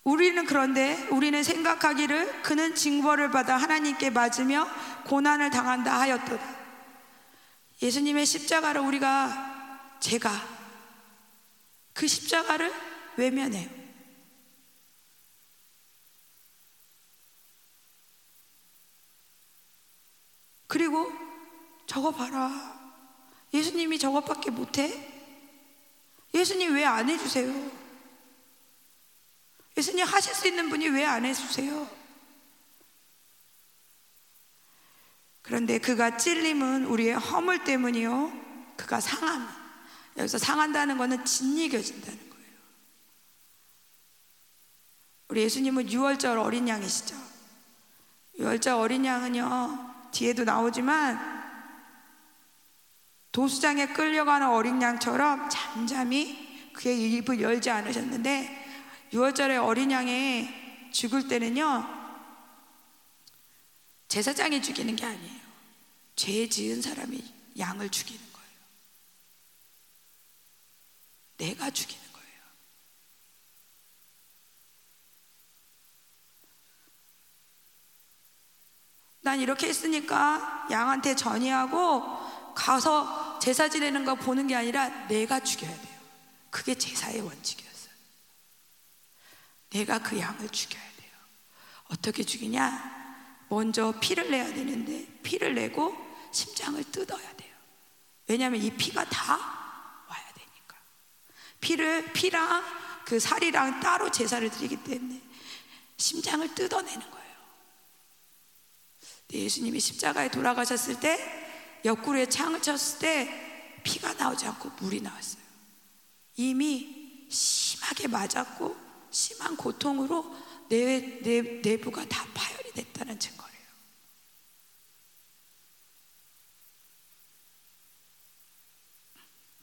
우리는 그런데 우리는 생각하기를 그는 징벌을 받아 하나님께 맞으며 고난을 당한다 하였도다. 예수님의 십자가를 우리가, 제가 그 십자가를 외면해요. 그리고 저거 봐라, 예수님이 저것밖에 못해? 예수님 왜 안 해주세요? 예수님 하실 수 있는 분이 왜 안 해주세요? 그런데 그가 찔림은 우리의 허물 때문이요, 그가 상함, 여기서 상한다는 것은 짓이겨진다는 거예요. 우리 예수님은 유월절 어린 양이시죠. 유월절 어린 양은요, 뒤에도 나오지만 도수장에 끌려가는 어린 양처럼 잠잠히 그의 입을 열지 않으셨는데, 유월절에 어린 양이 죽을 때는요 제사장이 죽이는 게 아니에요. 죄 지은 사람이 양을 죽이는 거예요. 내가 죽이는 거예요. 난 이렇게 했으니까 양한테 전이하고 가서 제사 지내는 거 보는 게 아니라 내가 죽여야 돼요. 그게 제사의 원칙이었어요. 내가 그 양을 죽여야 돼요. 어떻게 죽이냐? 먼저 피를 내야 되는데 피를 내고 심장을 뜯어야 돼요. 왜냐하면 이 피가 다 와야 되니까. 피를, 피랑 그 살이랑 따로 제사를 드리기 때문에 심장을 뜯어내는 거예요. 예수님이 십자가에 돌아가셨을 때 옆구리에 창을 쳤을 때 피가 나오지 않고 물이 나왔어요. 이미 심하게 맞았고 심한 고통으로 내, 내, 내부가 다 파열이 됐다는 증거예요.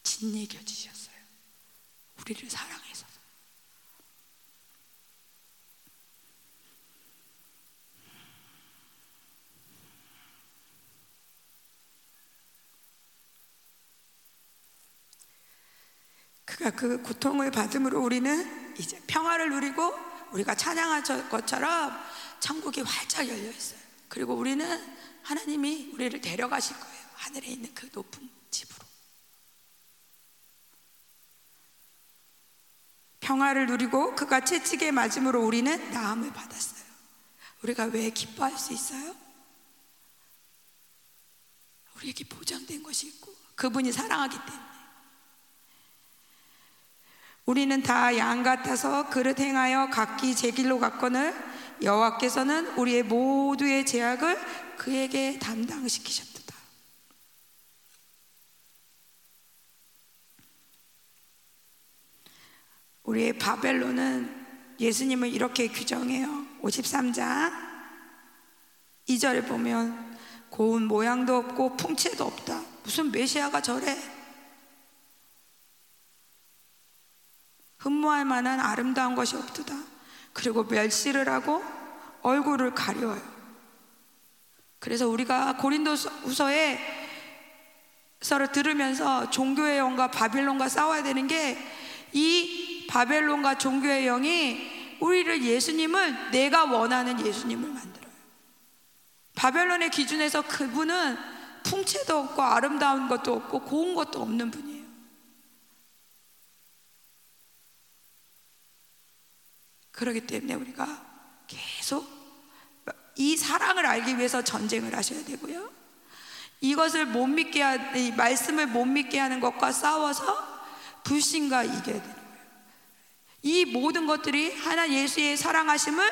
짓이겨지셨어요. 우리를 사랑해서. 그가 그 고통을 받음으로 우리는 이제 평화를 누리고, 우리가 찬양한 것처럼 천국이 활짝 열려 있어요. 그리고 우리는 하나님이 우리를 데려가실 거예요. 하늘에 있는 그 높은 집으로. 평화를 누리고 그가 채찍에 맞음으로 우리는 나음을 받았어요. 우리가 왜 기뻐할 수 있어요? 우리에게 보장된 것이 있고 그분이 사랑하기 때문에. 우리는 다 양 같아서 그릇 행하여 각기 제 길로 갔거늘 여호와께서는 우리의 모두의 제약을 그에게 담당시키셨도다. 우리의 바벨론은 예수님을 이렇게 규정해요. 오십삼 장 이 절에 보면 고운 모양도 없고 풍채도 없다. 무슨 메시아가 저래? 흠모할 만한 아름다운 것이 없도다. 그리고 멸시를 하고 얼굴을 가려워요. 그래서 우리가 고린도후서에 서를 들으면서 종교의 영과 바벨론과 싸워야 되는 게, 이 바벨론과 종교의 영이 우리를, 예수님을, 내가 원하는 예수님을 만들어요. 바벨론의 기준에서 그분은 풍채도 없고 아름다운 것도 없고 고운 것도 없는 분이에요. 그렇기 때문에 우리가 계속 이 사랑을 알기 위해서 전쟁을 하셔야 되고요. 이것을 못 믿게, 이 말씀을 못 믿게 하는 것과 싸워서 불신과 이겨야 되는 거예요. 이 모든 것들이 하나 예수의 사랑하심을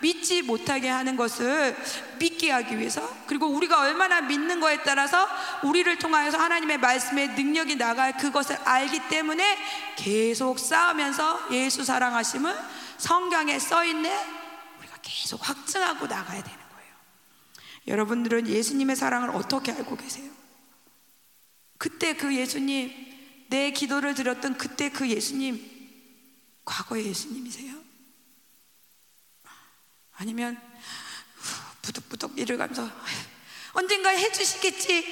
믿지 못하게 하는 것을 믿게 하기 위해서, 그리고 우리가 얼마나 믿는 거에 따라서 우리를 통하여서 하나님의 말씀의 능력이 나갈 그것을 알기 때문에 계속 싸우면서 예수 사랑하심을 성경에 써있네 우리가 계속 확증하고 나가야 되는 거예요. 여러분들은 예수님의 사랑을 어떻게 알고 계세요? 그때 그 예수님, 내 기도를 드렸던 그때 그 예수님 과거의 예수님이세요? 아니면 부득부득 일을 가면서 언젠가 해주시겠지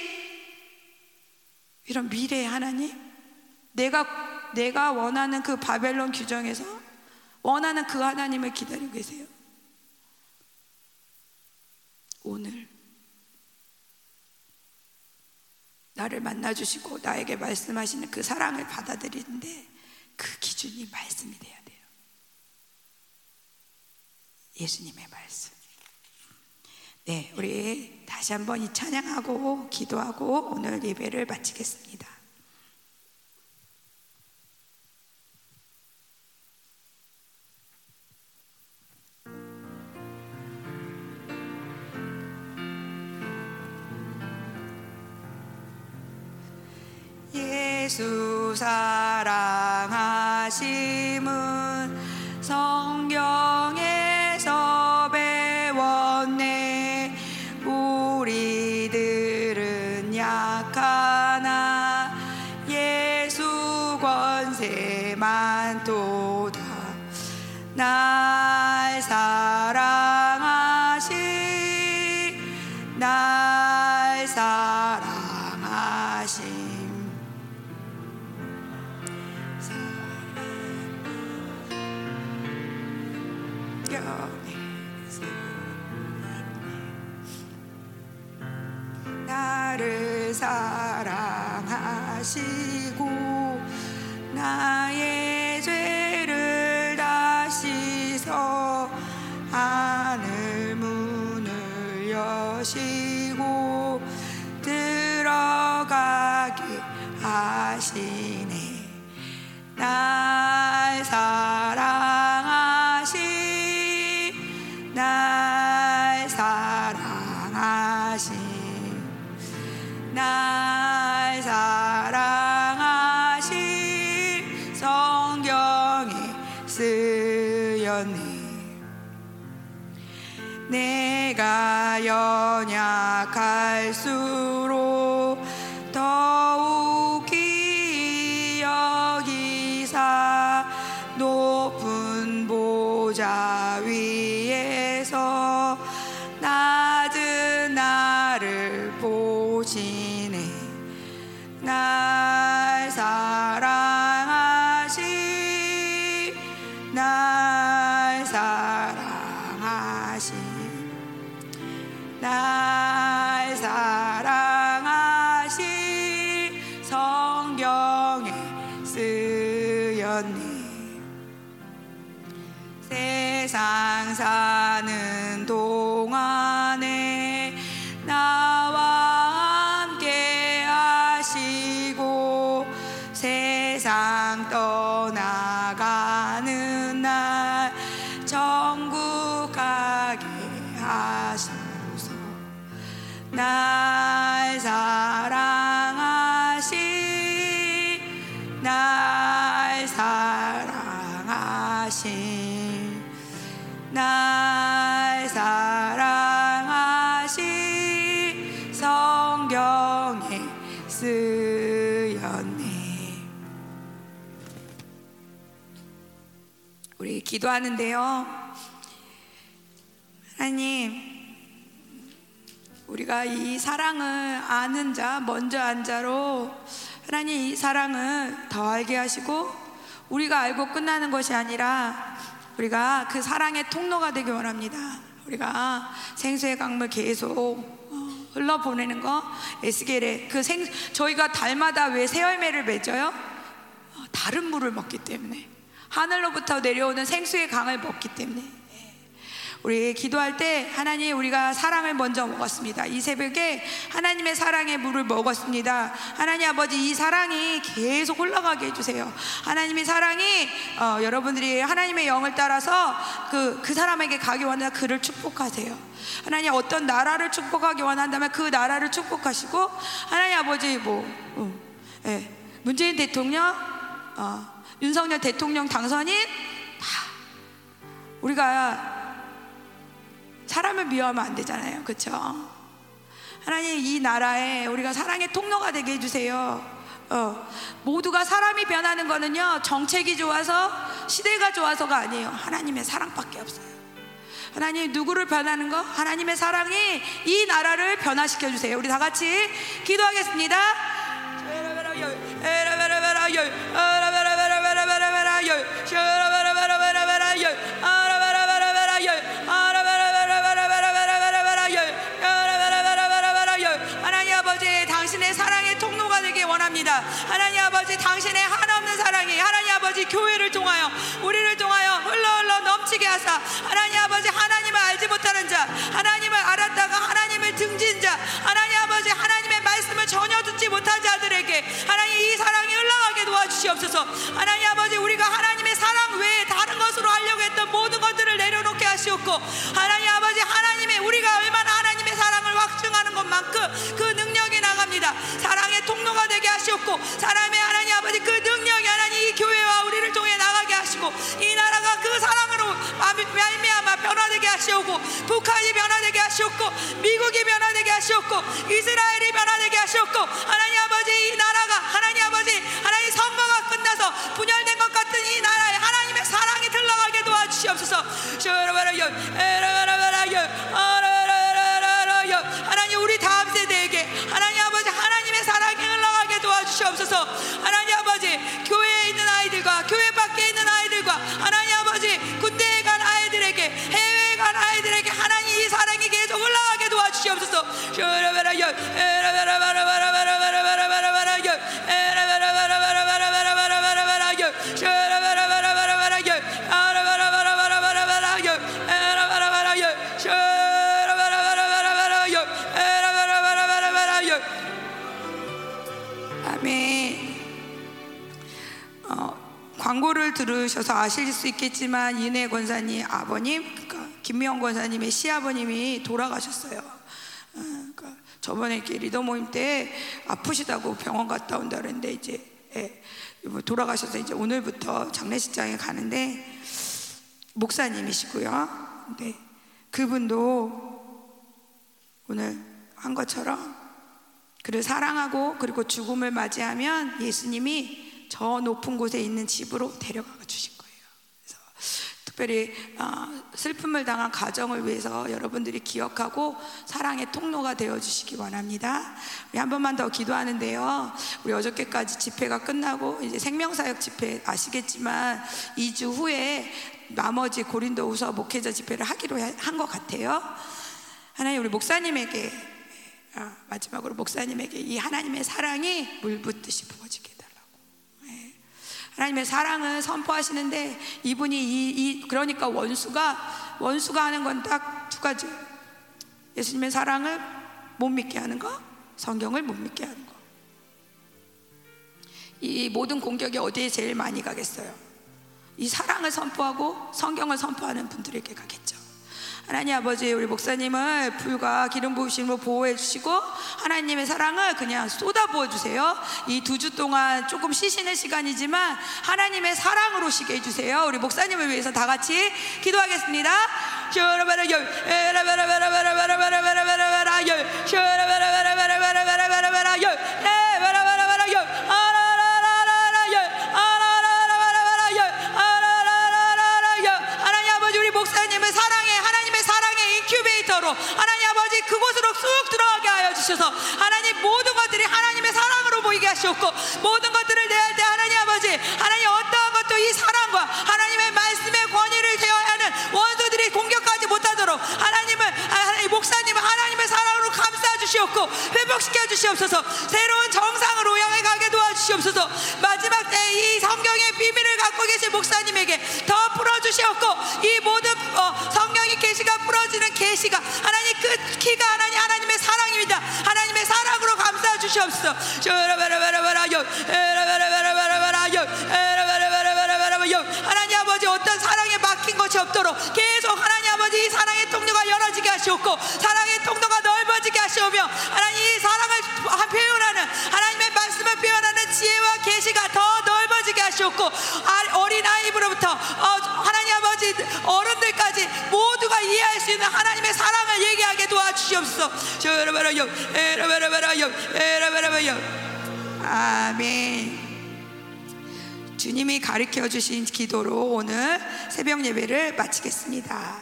이런 미래의 하나님, 내가, 내가 원하는 그 바벨론 규정에서 원하는 그 하나님을 기다리고 계세요? 오늘 나를 만나주시고 나에게 말씀하시는 그 사랑을 받아들이는데 그 기준이 말씀이 돼야 돼요. 예수님의 말씀. 네, 우리 다시 한번 이 찬양하고 기도하고 오늘 예배를 마치겠습니다. 예수 사랑하심은 성경에 날 사랑하심, 날 사랑하심, 나를 사랑하시고 나의 하늘 문을 여시고 들어가게 하시네. 날 사랑하시, 날 사랑하시, 날 사랑하시. 성경에 쓰였네. 내가 연약할수록 더욱 기억이사 높은 보좌 위에서 낮은 나를 보시네. 날 사랑하시, 날 사랑하시, 날 사랑하시. 성경에 쓰였네. 세상 사는 동안에 나와 함께 하시고 세상 떠나가는 날 천국 가게 하시네. 날 사랑하시, 날 사랑하시, 날 사랑하시. 성경에 쓰였네. 우리 기도하는데요, 하나님, 우리가 이 사랑을 아는 자, 먼저 안 자로 하나님 이 사랑을 더 알게 하시고 우리가 알고 끝나는 것이 아니라 우리가 그 사랑의 통로가 되길 원합니다. 우리가 생수의 강물 계속 흘러보내는 거, 에스겔의 그 생, 저희가 달마다 왜 새 열매를 맺어요? 다른 물을 먹기 때문에, 하늘로부터 내려오는 생수의 강을 먹기 때문에. 우리 기도할 때 하나님, 우리가 사랑을 먼저 먹었습니다. 이 새벽에 하나님의 사랑의 물을 먹었습니다. 하나님 아버지, 이 사랑이 계속 흘러가게 해주세요. 하나님의 사랑이 어, 여러분들이 하나님의 영을 따라서 그, 그 사람에게 가기 원하는 그를 축복하세요. 하나님, 어떤 나라를 축복하기 원한다면 그 나라를 축복하시고, 하나님 아버지 뭐 어, 예, 문재인 대통령, 어, 윤석열 대통령 당선인 다 우리가 사람을 미워하면 안 되잖아요, 그렇죠? 하나님, 이 나라에 우리가 사랑의 통로가 되게 해주세요. 어, 모두가 사람이 변하는 거는요, 정책이 좋아서 시대가 좋아서가 아니에요. 하나님의 사랑밖에 없어요. 하나님, 누구를 변하는 거? 하나님의 사랑이 이 나라를 변화시켜 주세요. 우리 다 같이 기도하겠습니다. 하나님 아버지, 당신의 사랑의 통로가 되길 원합니다. 하나님 아버지, 당신의 한없는 사랑이 하나님 아버지 교회를 통하여, 우리를 통하여 흘러 흘러 넘치게 하사, 하나님 아버지, 하나님을 알지 못하는 자, 하나님을 알았다가 하나님을 등진 자, 하나님 아버지, 하나님의 말씀을 전혀 듣지 못한 자들에게 하나님 이 사랑이 흘러가게 도와주시옵소서. 하나님 아버지, 우리가 하나님의 사랑 외에 다른 것으로 하려고 했던 모든 것들을 내려놓게 하시옵고, 하나님 아버지, 하나님의 우리가 얼마나 하나님의 사랑을 확증하는 것만큼 그 능력이 나갑니다. 사랑의 통로가 되게 하시옵고, 사람의 하나님 아버지 그 능력이 하나님 이 교회와 우리를 통해 나가게 하시고, 이 나라가 그 사랑으로 말미암아 변화되게 하시옵고, 북한이 변화되게 하시옵고, 미국이 변화되게 하시옵고, 이스라엘이 변화되게 하시옵고, 하나님 아버지, 이 나라가 하나님 아버지, 하나님 선거가 끝나서 분열된 것 같은 이 나라에 하나님의 사랑이 들러가게 도와주시옵소서. 하나님, 우리 다음 세대에게 하나님 아버지 하나님의 사랑이 흘러가게 도와주시옵소서. 하나님 아버지, 교회에 있는 아이들과 교회 밖에 있는 아이들과 하나님 아버지 군대에 간 아이들에게, 해외에 간 아이들에게 하나님 이 사랑이 계속 흘러가게 도와주시옵소서. 아멘. 어, 광고를 들으셔서 아실 수 있겠지만 이내 권사님 아버님, 그러니까 김미영 권사님의 시아버님이 돌아가셨어요. 그러니까 저번에 이렇게 리더 모임 때 아프시다고 병원 갔다 온다 그랬는데 이제 예, 돌아가셔서 이제 오늘부터 장례식장에 가는데, 목사님이시고요. 근데 그분도 오늘 한 것처럼 그를 사랑하고, 그리고 죽음을 맞이하면 예수님이 저 높은 곳에 있는 집으로 데려가 주신 거예요. 그래서 특별히 슬픔을 당한 가정을 위해서 여러분들이 기억하고 사랑의 통로가 되어주시기 원합니다. 우리 한 번만 더 기도하는데요, 우리 어저께까지 집회가 끝나고 이제 생명사역 집회 아시겠지만 이 주 후에 나머지 고린도후서 목회자 집회를 하기로 한 것 같아요. 하나님, 우리 목사님에게, 아, 마지막으로 목사님에게 이 하나님의 사랑이 물붓듯이 부어지게 해달라고. 네. 하나님의 사랑을 선포하시는데 이분이 이, 이 그러니까 원수가 원수가 하는 건 딱 두 가지. 예수님의 사랑을 못 믿게 하는 거, 성경을 못 믿게 하는 거. 이 모든 공격이 어디에 제일 많이 가겠어요? 이 사랑을 선포하고 성경을 선포하는 분들에게 가겠죠. 하나님 아버지, 우리 목사님을 불과 기름 부으심으로 보호해 주시고 하나님의 사랑을 그냥 쏟아 부어 주세요. 이 두 주 동안 조금 쉬시는 시간이지만 하나님의 사랑으로 쉬게 해주세요. 우리 목사님을 위해서 다 같이 기도하겠습니다. 하나님 아버지, 우리 목사님을 사랑해 하나님의 사랑의 인큐베이터로 하나님 아버지 그곳으로 쑥 들어가게 하여 주셔서 하나님 모든 것들이 하나님의 사랑으로 보이게 하시옵고, 모든 것들을 대할 때 하나님 아버지, 하나님 어떠한 것도 이 사랑과 하나님의 말씀의 권위를 대어야 하는 원수들이 공격하지 못하도록 하나님을, 하나님 목사님을 하나님의 사랑으로 감싸 주시옵고 회복시켜 주시옵소서. 새로운 정상으로 향해 가게 도와주시옵소서. 주시옵소서. 마지막 때 이 성경의 비밀을 갖고 계신 목사님에게 더 풀어주시옵고, 이 모든 어, 성경의 계시가 풀어지는 계시가 하나님 그 키가 하나님 하나님의 사랑입니다. 하나님의 사랑으로 감싸 주시옵소서. 하나님 아버지, 어떤 사랑에 막힌 것이 없도록 계속 하나님 아버지 이 사랑의 통로가 열어지게 하시옵고, 사랑의 통로가 넓어지게 하시오며, 하나님 이 사랑을 표현하는 하나님의 말씀을 표현하는 지혜와 계시가 더 넓어지게 하시옵고, 어린아이부로부터 하나님 아버지 어른들까지 모두가 이해할 수 있는 하나님의 사랑을 얘기하게 도와주시옵소서. 아멘. 주님이 가르쳐 주신 기도로 오늘 새벽 예배를 마치겠습니다.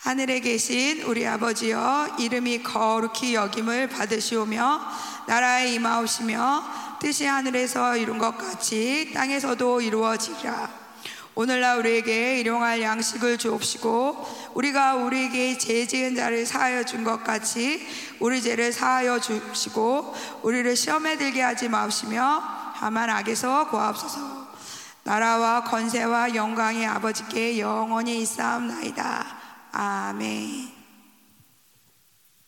하늘에 계신 우리 아버지여, 이름이 거룩히 여김을 받으시오며 나라에 임하오시며 뜻이 하늘에서 이룬 것 같이 땅에서도 이루어지리라. 오늘날 우리에게 일용할 양식을 주옵시고, 우리가 우리에게 죄 지은 자를 사하여 준 것 같이 우리 죄를 사하여 주시고, 우리를 시험에 들게 하지 마옵시며 다만 악에서 구하옵소서. 나라와 권세와 영광이 아버지께 영원히 있사옵나이다. 아멘.